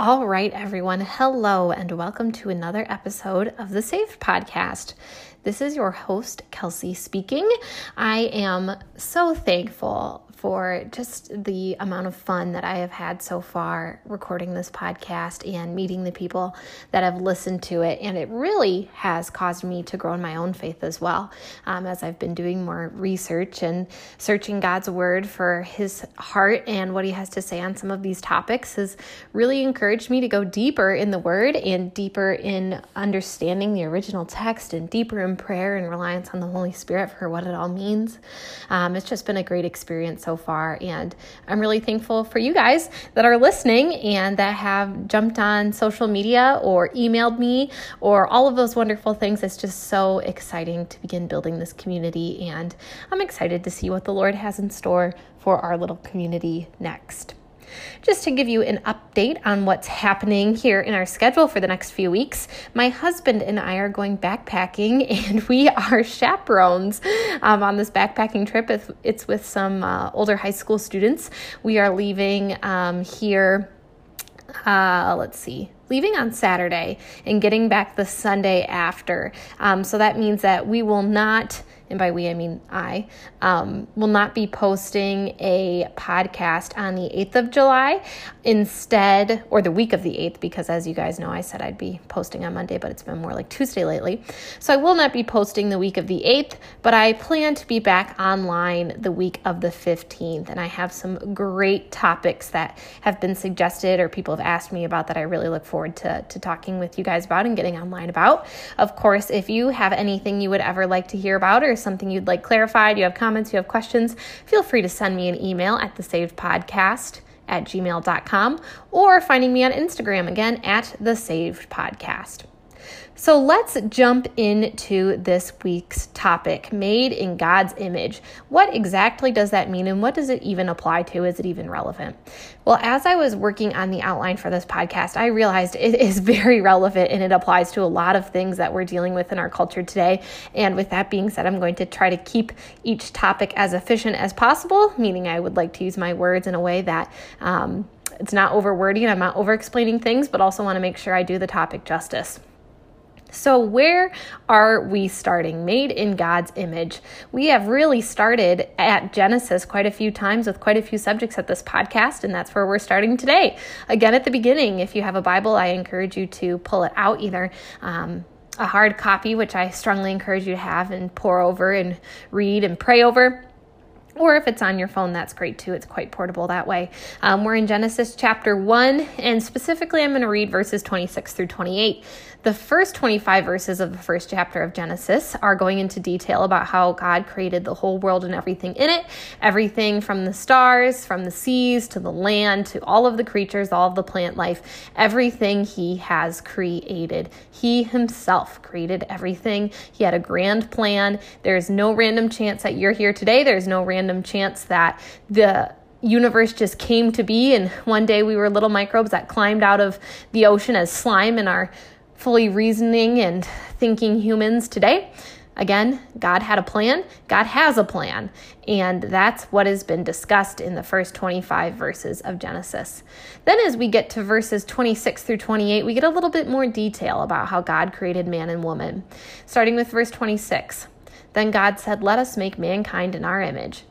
All right, everyone. Hello, and welcome to another episode of the SAFE podcast. This is your host, Kelsey, speaking. I am so thankful for just the amount of fun that I have had so far recording this podcast and meeting the people that have listened to it. And it really has caused me to grow in my own faith as well, as I've been doing more research and searching God's word for his heart and what he has to say on some of these topics has really encouraged me to go deeper in the word and deeper in understanding the original text and deeper in prayer and reliance on the Holy Spirit for what it all means. It's just been a great experience so far, and I'm really thankful for you guys that are listening and that have jumped on social media or emailed me or all of those wonderful things. It's just so exciting to begin building this community, and I'm excited to see what the Lord has in store for our little community next. Just to give you an update on what's happening here in our schedule for the next few weeks, my husband and I are going backpacking, and we are chaperones on this backpacking trip. It's with some older high school students. We are leaving leaving on Saturday and getting back the Sunday after. So that means that we will not, and by we I mean I, will not be posting a podcast on the 8th of July instead, or the week of the 8th, because as you guys know, I said I'd be posting on Monday, but it's been more like Tuesday lately. So I will not be posting the week of the 8th, but I plan to be back online the week of the 15th. And I have some great topics that have been suggested or people have asked me about that I really look forward to talking with you guys about and getting online about. Of course, if you have anything you would ever like to hear about or something you'd like clarified, you have comments, you have questions, feel free to send me an email at thesavedpodcast@gmail.com or finding me on Instagram again at thesavedpodcast. So let's jump into this week's topic, made in God's image. What exactly does that mean, and what does it even apply to? Is it even relevant? Well, as I was working on the outline for this podcast, I realized it is very relevant, and it applies to a lot of things that we're dealing with in our culture today. And with that being said, I'm going to try to keep each topic as efficient as possible, meaning I would like to use my words in a way that it's not overwordy and I'm not over-explaining things, but also want to make sure I do the topic justice. So where are we starting? Made in God's image. We have really started at Genesis quite a few times with quite a few subjects at this podcast, and that's where we're starting today. Again, at the beginning, if you have a Bible, I encourage you to pull it out, either a hard copy, which I strongly encourage you to have and pour over and read and pray over, or if it's on your phone, that's great too. It's quite portable that way. We're in Genesis chapter 1, and specifically I'm going to read verses 26 through 28. The first 25 verses of the first chapter of Genesis are going into detail about how God created the whole world and everything in it, everything from the stars, from the seas, to the land, to all of the creatures, all of the plant life, everything he has created. He himself created everything. He had a grand plan. There's no random chance that you're here today. There's no random chance that the universe just came to be, and one day we were little microbes that climbed out of the ocean as slime and are fully reasoning and thinking humans today. Again, God had a plan. God has a plan. And that's what has been discussed in the first 25 verses of Genesis. Then as we get to verses 26 through 28, we get a little bit more detail about how God created man and woman. Starting with verse 26. Then God said, "Let us make mankind in our image,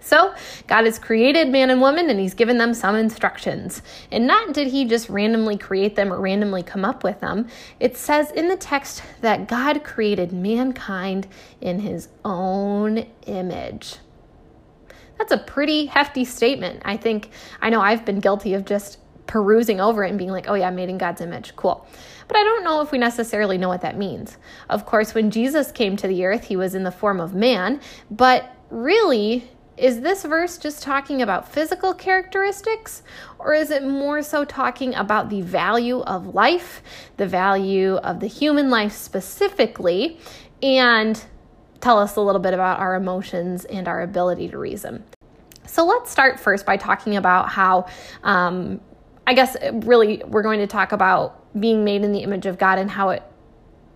So God has created man and woman, and he's given them some instructions. And not did he just randomly create them or randomly come up with them. It says in the text that God created mankind in his own image. That's a pretty hefty statement. I know I've been guilty of just perusing over it and being like, oh yeah, made in God's image, cool. But I don't know if we necessarily know what that means. Of course, when Jesus came to the earth, he was in the form of man, but really Is this verse just talking about physical characteristics, or is it more so talking about the value of life, the value of the human life specifically, and tell us a little bit about our emotions and our ability to reason? So let's start first by talking about how, we're going to talk about being made in the image of God and how it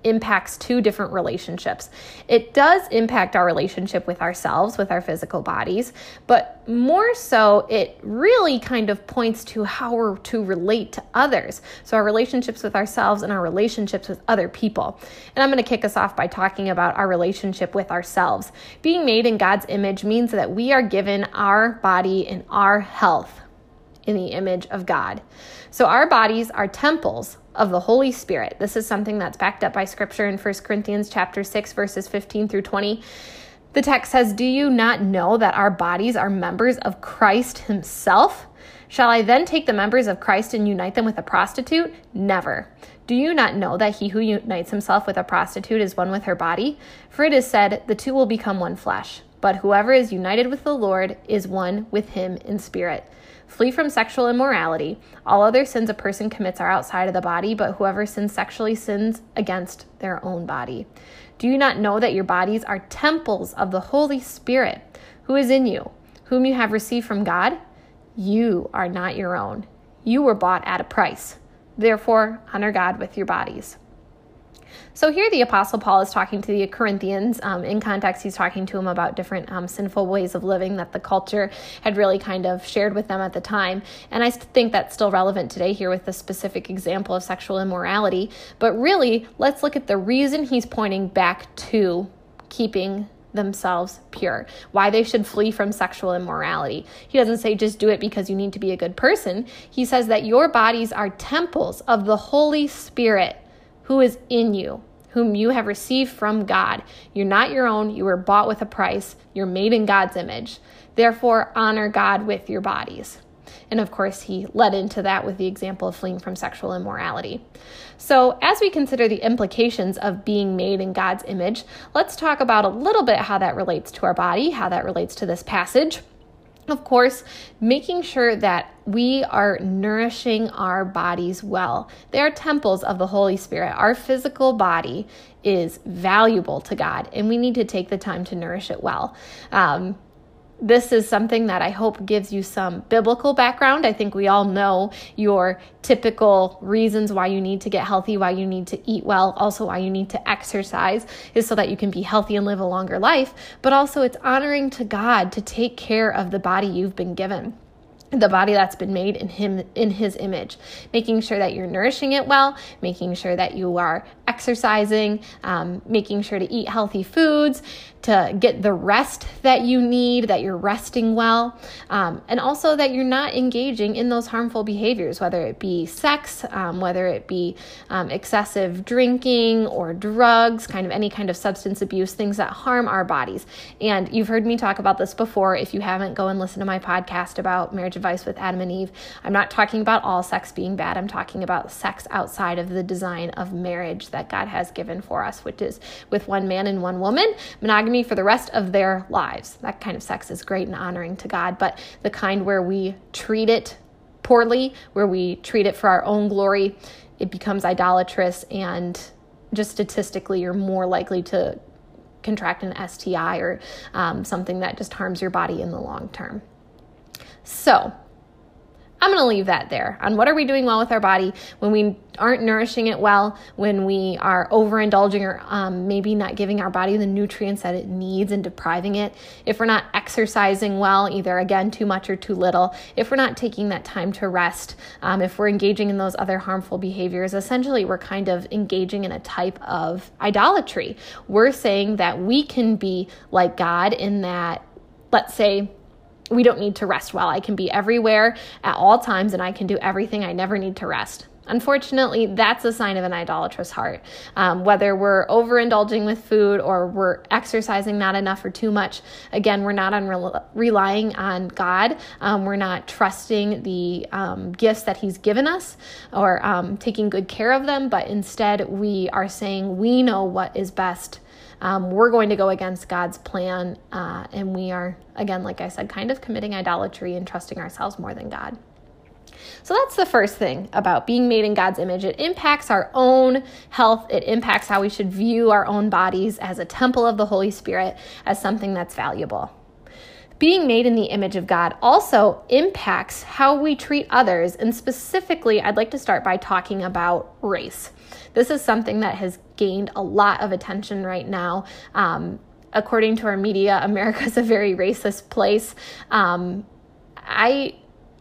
impacts two different relationships. It does impact our relationship with ourselves, with our physical bodies, but more so it really kind of points to how we're to relate to others. So our relationships with ourselves and our relationships with other people. And I'm going to kick us off by talking about our relationship with ourselves. Being made in God's image means that we are given our body and our health in the image of God. So our bodies are temples of the Holy Spirit. This is something that's backed up by scripture in 1 Corinthians chapter 6, verses 15 through 20. The text says, "Do you not know that our bodies are members of Christ himself? Shall I then take the members of Christ and unite them with a prostitute? Never. Do you not know that he who unites himself with a prostitute is one with her body? For it is said, the two will become one flesh. But whoever is united with the Lord is one with him in spirit. Flee from sexual immorality. All other sins a person commits are outside of the body, but whoever sins sexually sins against their own body. Do you not know that your bodies are temples of the Holy Spirit, who is in you, whom you have received from God? You are not your own. You were bought at a price. Therefore, honor God with your bodies." So here the Apostle Paul is talking to the Corinthians. In context, he's talking to them about different sinful ways of living that the culture had really kind of shared with them at the time. And I think that's still relevant today here with the specific example of sexual immorality. But really, let's look at the reason he's pointing back to keeping themselves pure, why they should flee from sexual immorality. He doesn't say just do it because you need to be a good person. He says that your bodies are temples of the Holy Spirit, who is in you, whom you have received from God. You're not your own. You were bought with a price. You're made in God's image. Therefore, honor God with your bodies. And of course, he led into that with the example of fleeing from sexual immorality. So as we consider the implications of being made in God's image, let's talk about a little bit how that relates to our body, how that relates to this passage. Of course, making sure that we are nourishing our bodies well. They are temples of the Holy Spirit. Our physical body is valuable to God, and we need to take the time to nourish it well. This is something that I hope gives you some biblical background. I think we all know your typical reasons why you need to get healthy, why you need to eat well, also why you need to exercise, is so that you can be healthy and live a longer life. But also it's honoring to God to take care of the body you've been given, the body that's been made in him, in his image, making sure that you're nourishing it well, making sure that you are exercising, making sure to eat healthy foods, to get the rest that you need, that you're resting well, and also that you're not engaging in those harmful behaviors, whether it be sex, whether it be excessive drinking or drugs, any kind of substance abuse, things that harm our bodies. And you've heard me talk about this before. If you haven't, go and listen to my podcast about marriage advice with Adam and Eve. I'm not talking about all sex being bad. I'm talking about sex outside of the design of marriage that God has given for us, which is with one man and one woman, monogamy for the rest of their lives. That kind of sex is great and honoring to God, but the kind where we treat it poorly, where we treat it for our own glory, it becomes idolatrous, and just statistically, you're more likely to contract an STI or something that just harms your body in the long term. So I'm going to leave that there on what are we doing well with our body when we aren't nourishing it well, when we are overindulging or maybe not giving our body the nutrients that it needs and depriving it. If we're not exercising well, either again, too much or too little, if we're not taking that time to rest, if we're engaging in those other harmful behaviors, essentially we're kind of engaging in a type of idolatry. We're saying that we can be like God in that, let's say, we don't need to rest well. I can be everywhere at all times and I can do everything. I never need to rest. Unfortunately, that's a sign of an idolatrous heart. Whether we're overindulging with food or we're exercising not enough or too much, again, we're not relying on God. We're not trusting the gifts that he's given us or taking good care of them, but instead we are saying we know what is best We're going to go against God's plan, and we are, again, like I said, kind of committing idolatry and trusting ourselves more than God. So that's the first thing about being made in God's image. It impacts our own health. It impacts how we should view our own bodies as a temple of the Holy Spirit, as something that's valuable. Being made in the image of God also impacts how we treat others. And specifically, I'd like to start by talking about race. This is something that has gained a lot of attention right now. According to our media, America's a very racist place.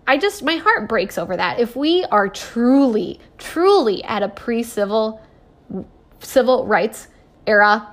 I just, my heart breaks over that. If we are truly, truly at a civil rights era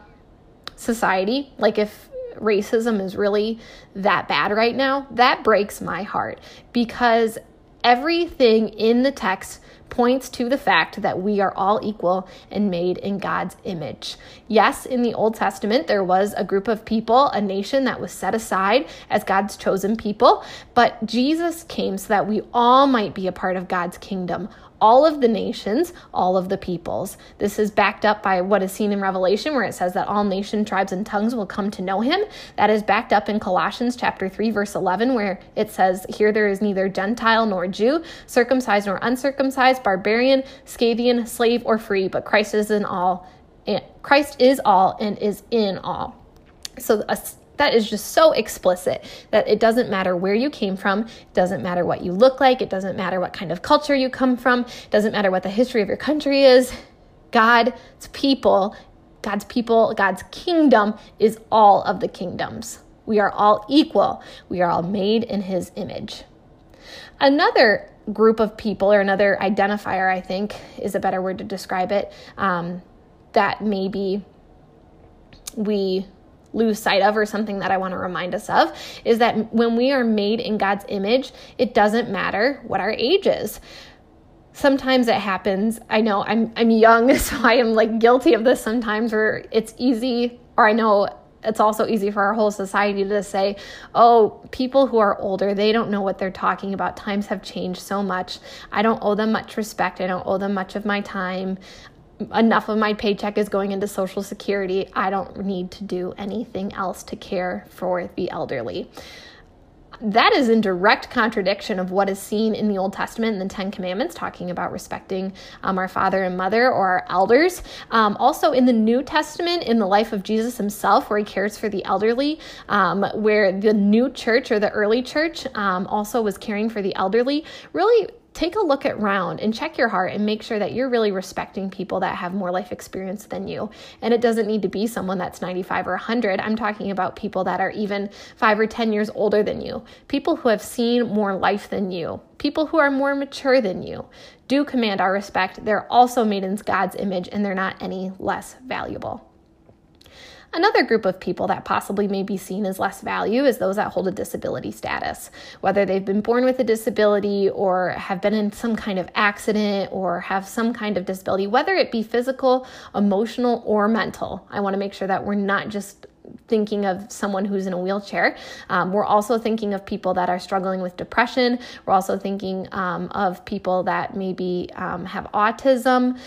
society, like if racism is really that bad right now, that breaks my heart, because everything in the text points to the fact that we are all equal and made in God's image. Yes, in the Old Testament, there was a group of people, a nation that was set aside as God's chosen people, but Jesus came so that we all might be a part of God's kingdom. All of the nations, all of the peoples. This is backed up by what is seen in Revelation, where it says that all nations, tribes, and tongues will come to know him. That is backed up in Colossians chapter 3, verse 11, where it says, "Here there is neither Gentile nor Jew, circumcised nor uncircumcised, barbarian, Scythian, slave or free, but Christ is in all, and Christ is all and is in all." So that is just so explicit that it doesn't matter where you came from, it doesn't matter what you look like, it doesn't matter what kind of culture you come from, it doesn't matter what the history of your country is. God's people, God's kingdom is all of the kingdoms. We are all equal. We are all made in his image. Another group of people, or another identifier, I think is a better word to describe it, that maybe we lose sight of, or something that I want to remind us of, is that when we are made in God's image, it doesn't matter what our age is. Sometimes it happens. I know I'm young, so I am like guilty of this sometimes, where it's easy, or I know it's also easy for our whole society to say, oh, people who are older, they don't know what they're talking about. Times have changed so much. I don't owe them much respect. I don't owe them much of my time. Enough of my paycheck is going into Social Security. I don't need to do anything else to care for the elderly. That is in direct contradiction of what is seen in the Old Testament and the Ten Commandments, talking about respecting our father and mother or our elders. Also in the New Testament, in the life of Jesus himself, where he cares for the elderly, where the new church or the early church also was caring for the elderly, really take a look around and check your heart and make sure that you're really respecting people that have more life experience than you. And it doesn't need to be someone that's 95 or 100. I'm talking about people that are even 5 or 10 years older than you, people who have seen more life than you, people who are more mature than you, do command our respect. They're also made in God's image, and they're not any less valuable. Another group of people that possibly may be seen as less value is those that hold a disability status, whether they've been born with a disability or have been in some kind of accident or have some kind of disability, whether it be physical, emotional, or mental. I want to make sure that we're not just thinking of someone who's in a wheelchair. We're also thinking of people that are struggling with depression. We're also thinking of people that maybe have autism.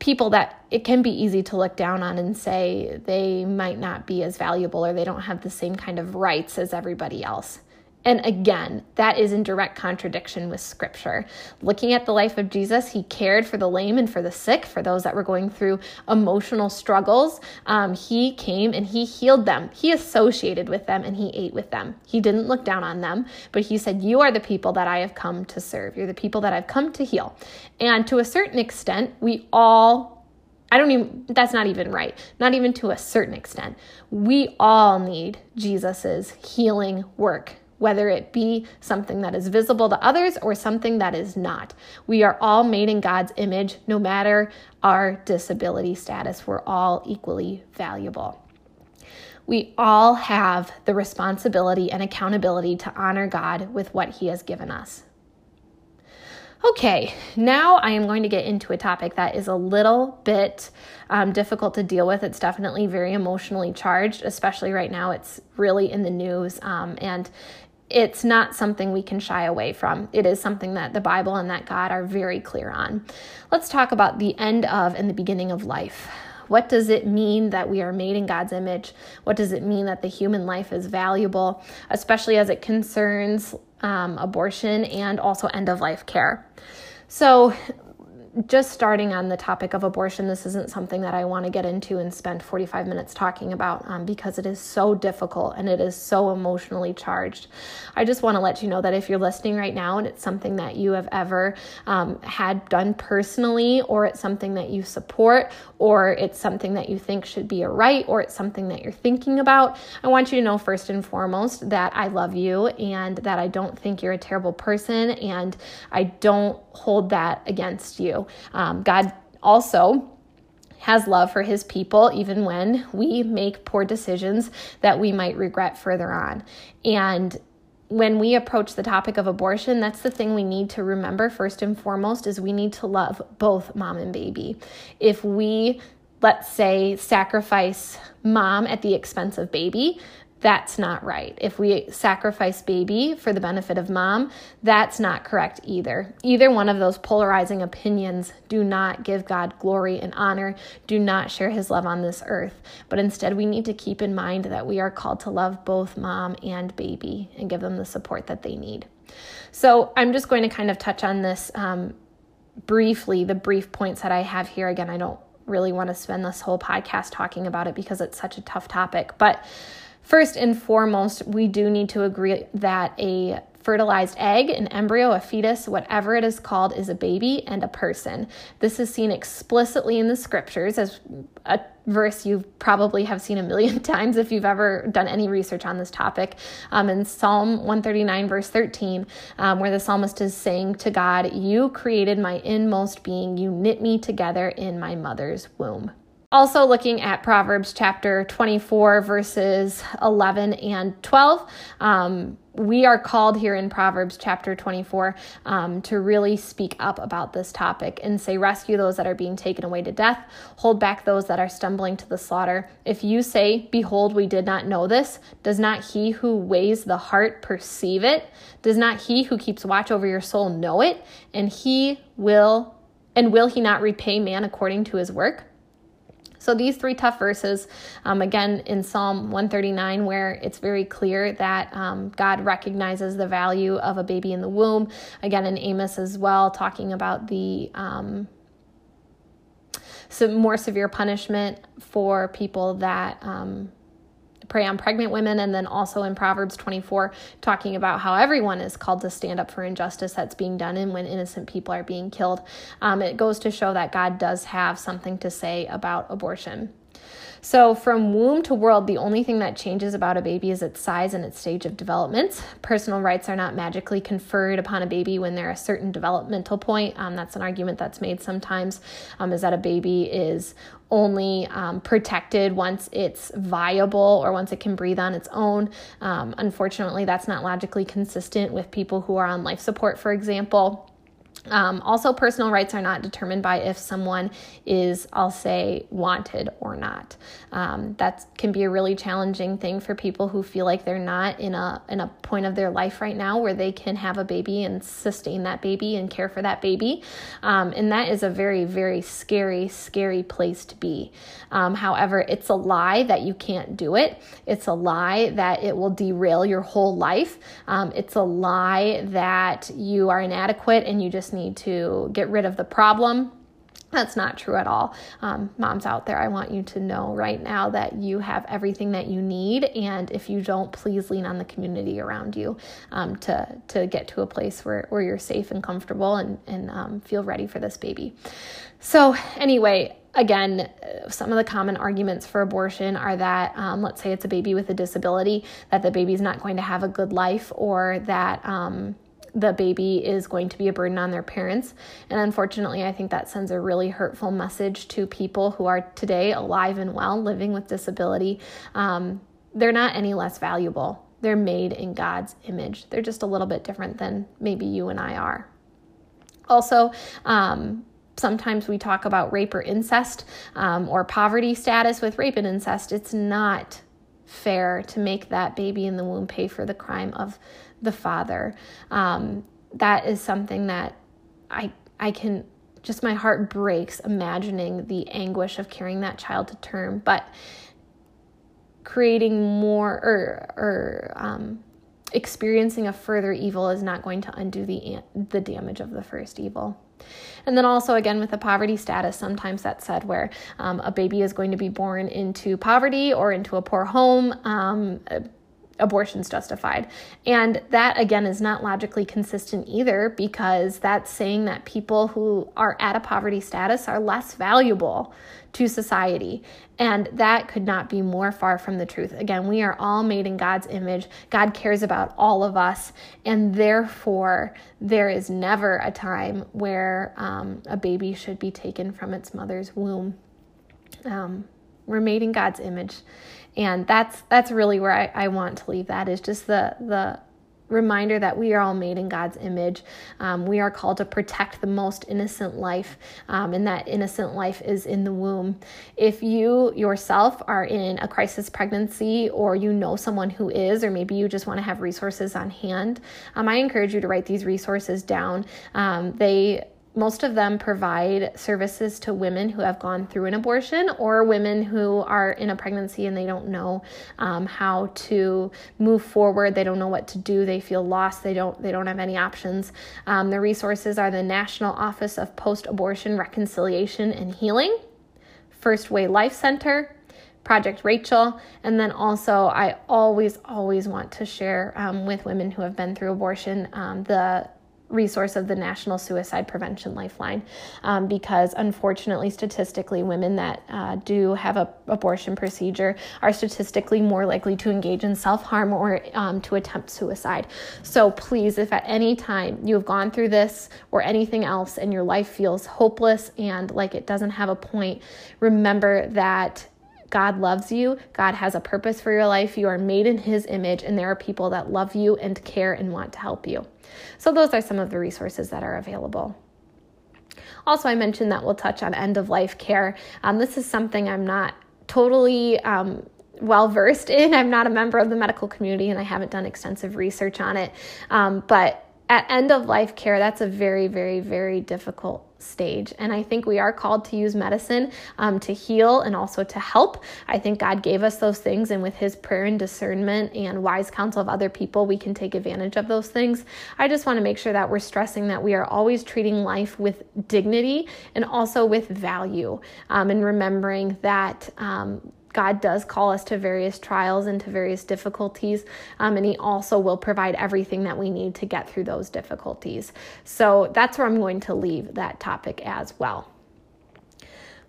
People that it can be easy to look down on and say they might not be as valuable, or they don't have the same kind of rights as everybody else. And again, that is in direct contradiction with Scripture. Looking at the life of Jesus, he cared for the lame and for the sick, for those that were going through emotional struggles. He came and he healed them. He associated with them and he ate with them. He didn't look down on them, but he said, you are the people that I have come to serve. You're the people that I've come to heal. And to a certain extent, that's not even right. Not even to a certain extent. We all need Jesus's healing work, whether it be something that is visible to others or something that is not. We are all made in God's image, no matter our disability status. We're all equally valuable. We all have the responsibility and accountability to honor God with what he has given us. Okay, now I am going to get into a topic that is a little bit difficult to deal with. It's definitely very emotionally charged, especially right now. It's really in the news, and it's not something we can shy away from. It is something that the Bible and that God are very clear on. Let's talk about the end of and the beginning of life. What does it mean that we are made in God's image? What does it mean that the human life is valuable, especially as it concerns abortion and also end-of-life care? So just starting on the topic of abortion, this isn't something that I want to get into and spend 45 minutes talking about because it is so difficult and it is so emotionally charged. I just want to let you know that if you're listening right now and it's something that you have ever had done personally, or it's something that you support, or it's something that you think should be a right, or it's something that you're thinking about, I want you to know first and foremost that I love you and that I don't think you're a terrible person, and I don't hold that against you. God also has love for his people, even when we make poor decisions that we might regret further on. And when we approach the topic of abortion, that's the thing we need to remember first and foremost, is we need to love both mom and baby. If we, let's say, sacrifice mom at the expense of baby, that's not right. If we sacrifice baby for the benefit of mom, that's not correct either. Either one of those polarizing opinions do not give God glory and honor, do not share his love on this earth. But instead, we need to keep in mind that we are called to love both mom and baby and give them the support that they need. So I'm just going to kind of touch on this briefly, the brief points that I have here. Again, I don't really want to spend this whole podcast talking about it because it's such a tough topic, but first and foremost, we do need to agree that a fertilized egg, an embryo, a fetus, whatever it is called, is a baby and a person. This is seen explicitly in the scriptures as a verse you probably have seen a million times if you've ever done any research on this topic. In Psalm 139, verse 13, where the psalmist is saying to God, "You created my inmost being, you knit me together in my mother's womb." Also looking at Proverbs chapter 24, verses 11 and 12, we are called here in Proverbs chapter 24 to really speak up about this topic and say, rescue those that are being taken away to death, hold back those that are stumbling to the slaughter. If you say, behold, we did not know this, does not he who weighs the heart perceive it? Does not he who keeps watch over your soul know it? And will he not repay man according to his work? So these three tough verses, again, in Psalm 139, where it's very clear that God recognizes the value of a baby in the womb. Again, in Amos as well, talking about the some more severe punishment for people that prey on pregnant women, and then also in Proverbs 24, talking about how everyone is called to stand up for injustice that's being done and when innocent people are being killed. It goes to show that God does have something to say about abortion. So from womb to world, the only thing that changes about a baby is its size and its stage of development. Personal rights are not magically conferred upon a baby when they're a certain developmental point. That's an argument that's made sometimes, is that a baby is only protected once it's viable or once it can breathe on its own. Unfortunately, that's not logically consistent with people who are on life support, for example. Also, personal rights are not determined by if someone is, I'll say, wanted or not. That can be a really challenging thing for people who feel like they're not in a point of their life right now where they can have a baby and sustain that baby and care for that baby. And that is a very, very scary, scary place to be. However, it's a lie that you can't do it. It's a lie that it will derail your whole life. It's a lie that you are inadequate and you just need to get rid of the problem. That's not true at all. Moms out there, I want you to know right now that you have everything that you need, and if you don't, please lean on the community around you to get to a place where you're safe and comfortable and feel ready for this baby. So anyway, again, some of the common arguments for abortion are that, let's say it's a baby with a disability, that the baby's not going to have a good life, or that the baby is going to be a burden on their parents. And unfortunately, I think that sends a really hurtful message to people who are today alive and well, living with disability. They're not any less valuable. They're made in God's image. They're just a little bit different than maybe you and I are. Also, sometimes we talk about rape or incest, or poverty status with rape and incest. It's not fair to make that baby in the womb pay for the crime of the father. That is something that I can just my heart breaks imagining the anguish of carrying that child to term, but creating more or experiencing a further evil is not going to undo the damage of the first evil. And then also, again, with the poverty status, sometimes that's said where a baby is going to be born into poverty or into a poor home, abortion's justified. And that, again, is not logically consistent either, because that's saying that people who are at a poverty status are less valuable to society. And that could not be more far from the truth. Again, we are all made in God's image. God cares about all of us. And therefore, there is never a time where a baby should be taken from its mother's womb. We're made in God's image. And that's really where I want to leave that, is just the reminder that we are all made in God's image. We are called to protect the most innocent life, and that innocent life is in the womb. If you yourself are in a crisis pregnancy, or you know someone who is, or maybe you just want to have resources on hand, I encourage you to write these resources down. Most of them provide services to women who have gone through an abortion, or women who are in a pregnancy and they don't know how to move forward. They don't know what to do. They feel lost. They don't have any options. The resources are the National Office of Post-Abortion Reconciliation and Healing, First Way Life Center, Project Rachel, and then also I always want to share with women who have been through abortion the resource of the National Suicide Prevention Lifeline, because unfortunately, statistically, women that do have an abortion procedure are statistically more likely to engage in self-harm or to attempt suicide. So please, if at any time you have gone through this or anything else and your life feels hopeless and like it doesn't have a point, remember that God loves you. God has a purpose for your life. You are made in His image, and there are people that love you and care and want to help you. So those are some of the resources that are available. Also, I mentioned that we'll touch on end-of-life care. This is something I'm not totally well-versed in. I'm not a member of the medical community, and I haven't done extensive research on it. But at end-of-life care, that's a very, very, very difficult stage. And I think we are called to use medicine to heal and also to help. I think God gave us those things, and with His prayer and discernment and wise counsel of other people, we can take advantage of those things. I just want to make sure that we're stressing that we are always treating life with dignity and also with value, and remembering that God does call us to various trials and to various difficulties, and He also will provide everything that we need to get through those difficulties. So that's where I'm going to leave that topic as well.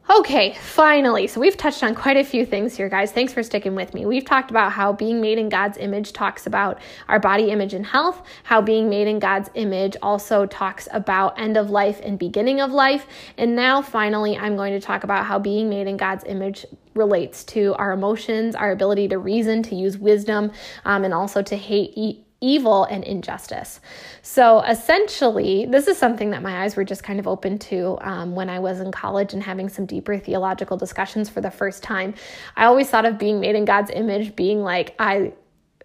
Okay, finally, so we've touched on quite a few things here, guys. Thanks for sticking with me. We've talked about how being made in God's image talks about our body image and health, how being made in God's image also talks about end of life and beginning of life. And now, finally, I'm going to talk about how being made in God's image relates to our emotions, our ability to reason, to use wisdom, and also to hate, evil and injustice. So essentially, this is something that my eyes were just kind of open to when I was in college and having some deeper theological discussions for the first time. I always thought of being made in God's image being like, I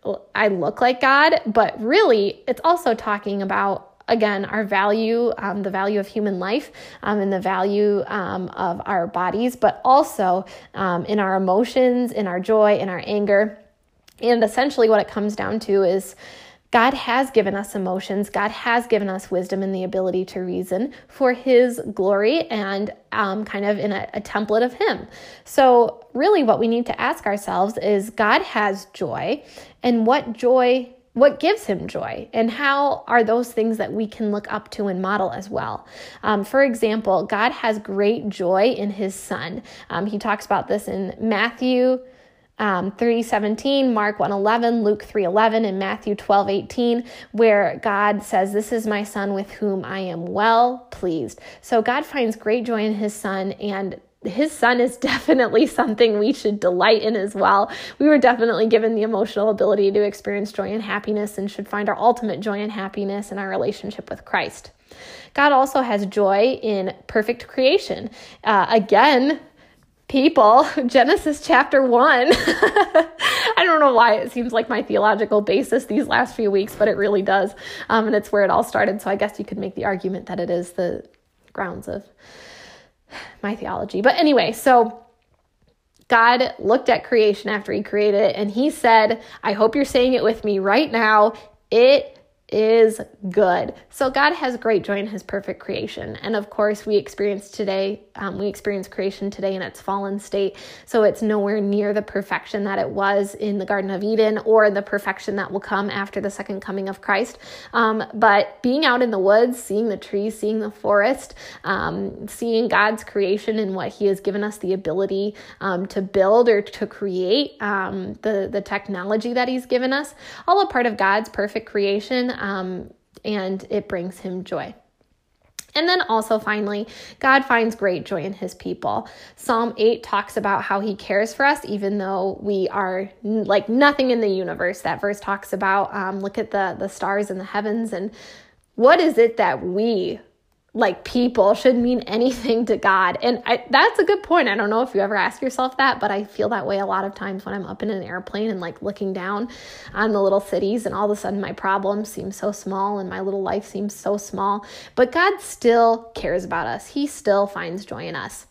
look like God, but really it's also talking about, again, our value, the value of human life, and the value of our bodies, but also in our emotions, in our joy, in our anger. And essentially what it comes down to is God has given us emotions. God has given us wisdom and the ability to reason for His glory and kind of in a template of Him. So really what we need to ask ourselves is, God has joy, and what gives Him joy, and how are those things that we can look up to and model as well? For example, God has great joy in His Son. He talks about this in Matthew 3:17, Mark 1:11, Luke 3:11, and Matthew 12:18, where God says, "This is my Son with whom I am well pleased." So God finds great joy in His Son, and His Son is definitely something we should delight in as well. We were definitely given the emotional ability to experience joy and happiness, and should find our ultimate joy and happiness in our relationship with Christ. God also has joy in perfect creation. Again, people, Genesis chapter 1. I don't know why it seems like my theological basis these last few weeks, but it really does. And it's where it all started. So I guess you could make the argument that it is the grounds of my theology. But anyway, so God looked at creation after he created it, and he said, I hope you're saying it with me right now, it is good. So God has great joy in his perfect creation. And of course, we experience creation today in its fallen state. So it's nowhere near the perfection that it was in the Garden of Eden or the perfection that will come after the second coming of Christ. But being out in the woods, seeing the trees, seeing the forest, seeing God's creation and what he has given us the ability to build or to create, the technology that he's given us, all a part of God's perfect creation. And it brings him joy. And then also finally, God finds great joy in his people. Psalm 8 talks about how he cares for us, even though we are like nothing in the universe. That verse talks about, look at the stars in the heavens, and what is it that we like people should mean anything to God? And that's a good point. I don't know if you ever ask yourself that, but I feel that way a lot of times when I'm up in an airplane and like looking down on the little cities, and all of a sudden my problems seem so small and my little life seems so small, but God still cares about us. He still finds joy in us.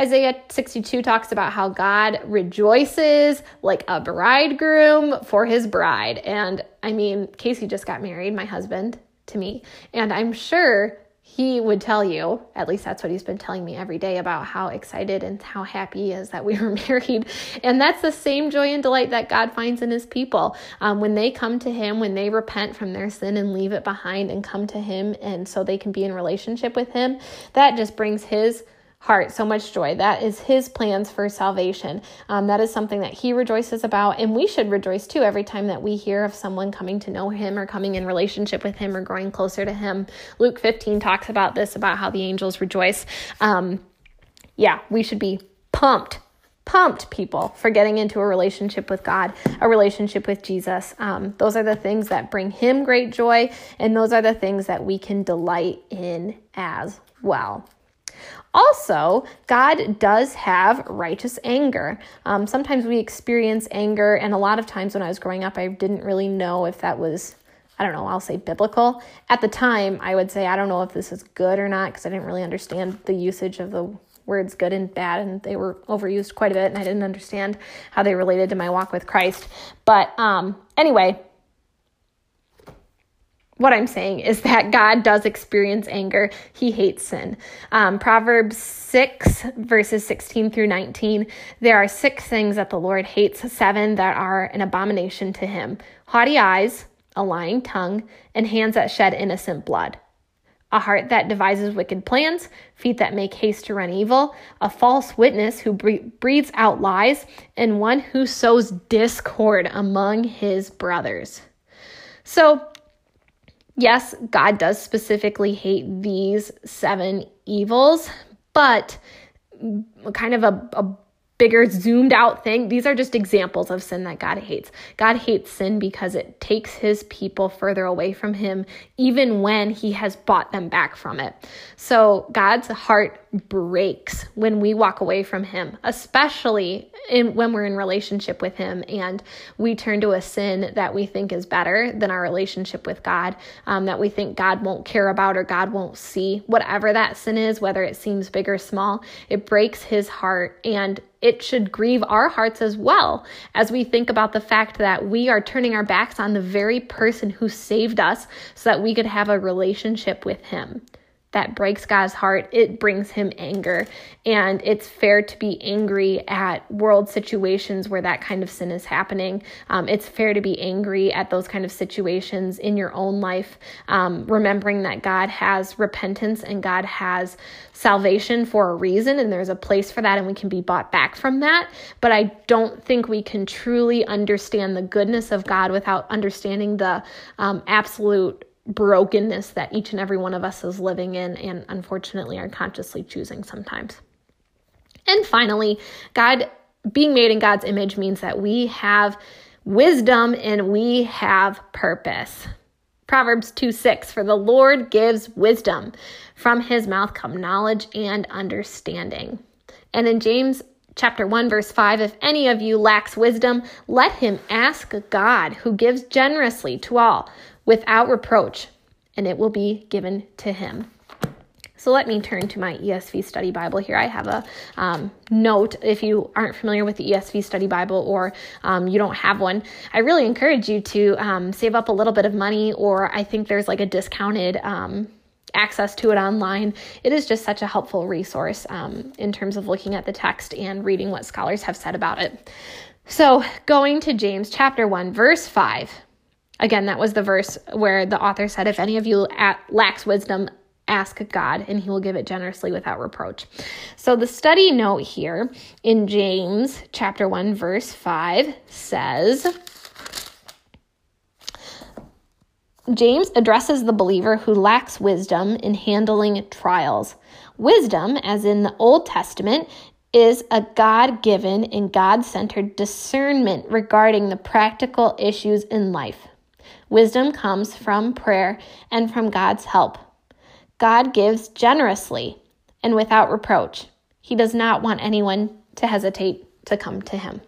Isaiah 62 talks about how God rejoices like a bridegroom for his bride. And I mean, Casey just got married, my husband, to me, and I'm sure he would tell you, at least that's what he's been telling me every day, about how excited and how happy he is that we were married. And that's the same joy and delight that God finds in his people. When they come to him, when they repent from their sin and leave it behind and come to him, and so they can be in relationship with him, that just brings his heart so much joy. That is his plans for salvation. That is something that he rejoices about, and we should rejoice too every time that we hear of someone coming to know him or coming in relationship with him or growing closer to him. Luke 15 talks about this, about how the angels rejoice. We should be pumped people for getting into a relationship with God, a relationship with Jesus. Those are the things that bring him great joy, and those are the things that we can delight in as well. Also, God does have righteous anger. Sometimes we experience anger, and a lot of times when I was growing up, I didn't really know if that was, I don't know, I'll say biblical. At the time, I would say, I don't know if this is good or not, because I didn't really understand the usage of the words good and bad, and they were overused quite a bit, and I didn't understand how they related to my walk with Christ. But anyway, what I'm saying is that God does experience anger. He hates sin. Proverbs 6, verses 16 through 19, there are 6 things that the Lord hates, 7 that are an abomination to him: haughty eyes, a lying tongue, and hands that shed innocent blood, a heart that devises wicked plans, feet that make haste to run evil, a false witness who breathes out lies, and one who sows discord among his brothers. So, yes, God does specifically hate these 7 evils, but kind of a bigger zoomed out thing, these are just examples of sin that God hates. God hates sin because it takes his people further away from him, even when he has bought them back from it. So God's heart breaks when we walk away from him, especially when we're in relationship with him and we turn to a sin that we think is better than our relationship with God, that we think God won't care about or God won't see. Whatever that sin is, whether it seems big or small, it breaks his heart, and it should grieve our hearts as well as we think about the fact that we are turning our backs on the very person who saved us so that we could have a relationship with him. That breaks God's heart. It brings him anger. And it's fair to be angry at world situations where that kind of sin is happening. It's fair to be angry at those kind of situations in your own life, remembering that God has repentance and God has salvation for a reason, and there's a place for that, and we can be bought back from that. But I don't think we can truly understand the goodness of God without understanding the absolute brokenness that each and every one of us is living in, and unfortunately are consciously choosing sometimes. And finally, God being made in God's image means that we have wisdom and we have purpose. Proverbs 2:6, for the Lord gives wisdom. From his mouth come knowledge and understanding. And in James Chapter 1, verse 5, if any of you lacks wisdom, let him ask God, who gives generously to all without reproach, and it will be given to him. So let me turn to my ESV study Bible here. I have a note. If you aren't familiar with the ESV study Bible or you don't have one, I really encourage you to save up a little bit of money, or I think there's like a discounted access to it online. It is just such a helpful resource in terms of looking at the text and reading what scholars have said about it. So going to James chapter 1, verse 5. Again, that was the verse where the author said, if any of you lacks wisdom, ask God, and he will give it generously without reproach. So the study note here in James chapter 1, verse 5 says, James addresses the believer who lacks wisdom in handling trials. Wisdom, as in the Old Testament, is a God-given and God-centered discernment regarding the practical issues in life. Wisdom comes from prayer and from God's help. God gives generously and without reproach. He does not want anyone to hesitate to come to him.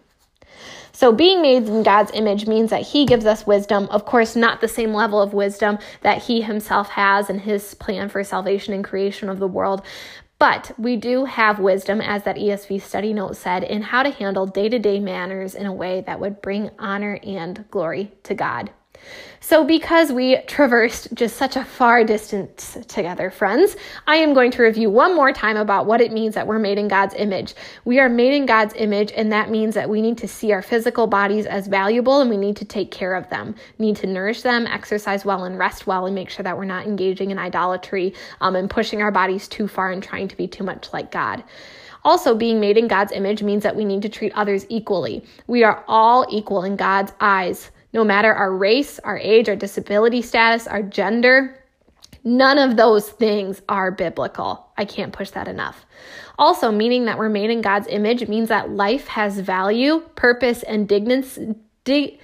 So being made in God's image means that he gives us wisdom, of course, not the same level of wisdom that he himself has in his plan for salvation and creation of the world. But we do have wisdom, as that ESV study note said, in how to handle day-to-day matters in a way that would bring honor and glory to God. So because we traversed just such a far distance together, friends, I am going to review one more time about what it means that we're made in God's image. We are made in God's image, and that means that we need to see our physical bodies as valuable, and we need to take care of them. We need to nourish them, exercise well, and rest well, and make sure that we're not engaging in idolatry and pushing our bodies too far and trying to be too much like God. Also, being made in God's image means that we need to treat others equally. We are all equal in God's eyes. No matter our race, our age, our disability status, our gender, none of those things are biblical. I can't push that enough. Also, meaning that we're made in God's image means that life has value, purpose, and dignity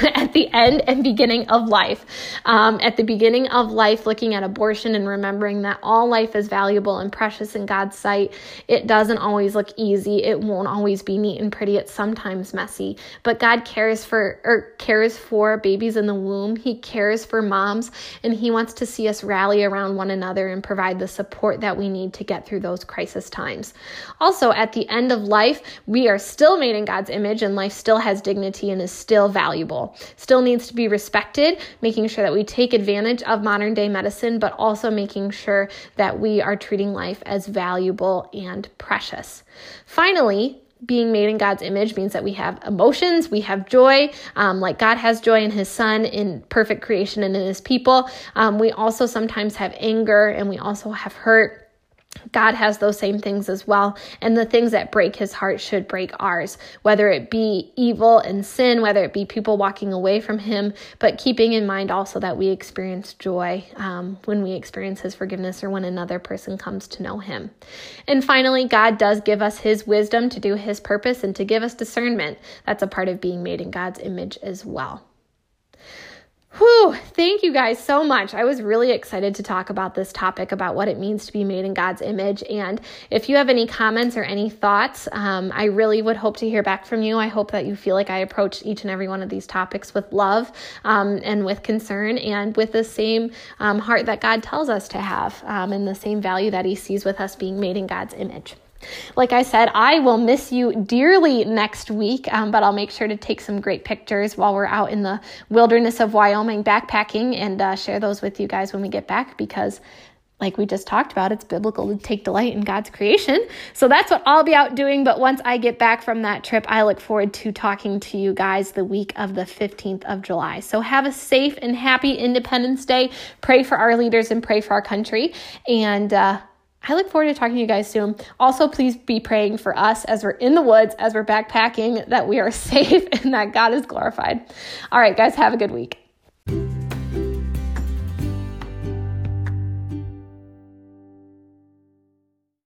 at the end and beginning of life. At the beginning of life, looking at abortion and remembering that all life is valuable and precious in God's sight. It doesn't always look easy. It won't always be neat and pretty. It's sometimes messy. But God cares for babies in the womb. He cares for moms, and he wants to see us rally around one another and provide the support that we need to get through those crisis times. Also, at the end of life, we are still made in God's image, and life still has dignity and is still valuable. Still needs to be respected, making sure that we take advantage of modern day medicine, but also making sure that we are treating life as valuable and precious. Finally, being made in God's image means that we have emotions, we have joy, like God has joy in his son, in perfect creation, and in his people. We also sometimes have anger, and we also have hurt. God has those same things as well, and the things that break his heart should break ours, whether it be evil and sin, whether it be people walking away from him, but keeping in mind also that we experience joy when we experience his forgiveness or when another person comes to know him. And finally, God does give us his wisdom to do his purpose and to give us discernment. That's a part of being made in God's image as well. Whew, thank you guys so much. I was really excited to talk about this topic, about what it means to be made in God's image. And if you have any comments or any thoughts, I really would hope to hear back from you. I hope that you feel like I approached each and every one of these topics with love and with concern, and with the same heart that God tells us to have, and the same value that he sees with us being made in God's image. Like I said, I will miss you dearly next week, but I'll make sure to take some great pictures while we're out in the wilderness of Wyoming backpacking, and share those with you guys when we get back, because like we just talked about, it's biblical to take delight in God's creation. So that's what I'll be out doing. But once I get back from that trip, I look forward to talking to you guys the week of the 15th of July. So have a safe and happy Independence Day. Pray for our leaders and pray for our country. And I look forward to talking to you guys soon. Also, please be praying for us as we're in the woods, as we're backpacking, that we are safe and that God is glorified. All right, guys, have a good week.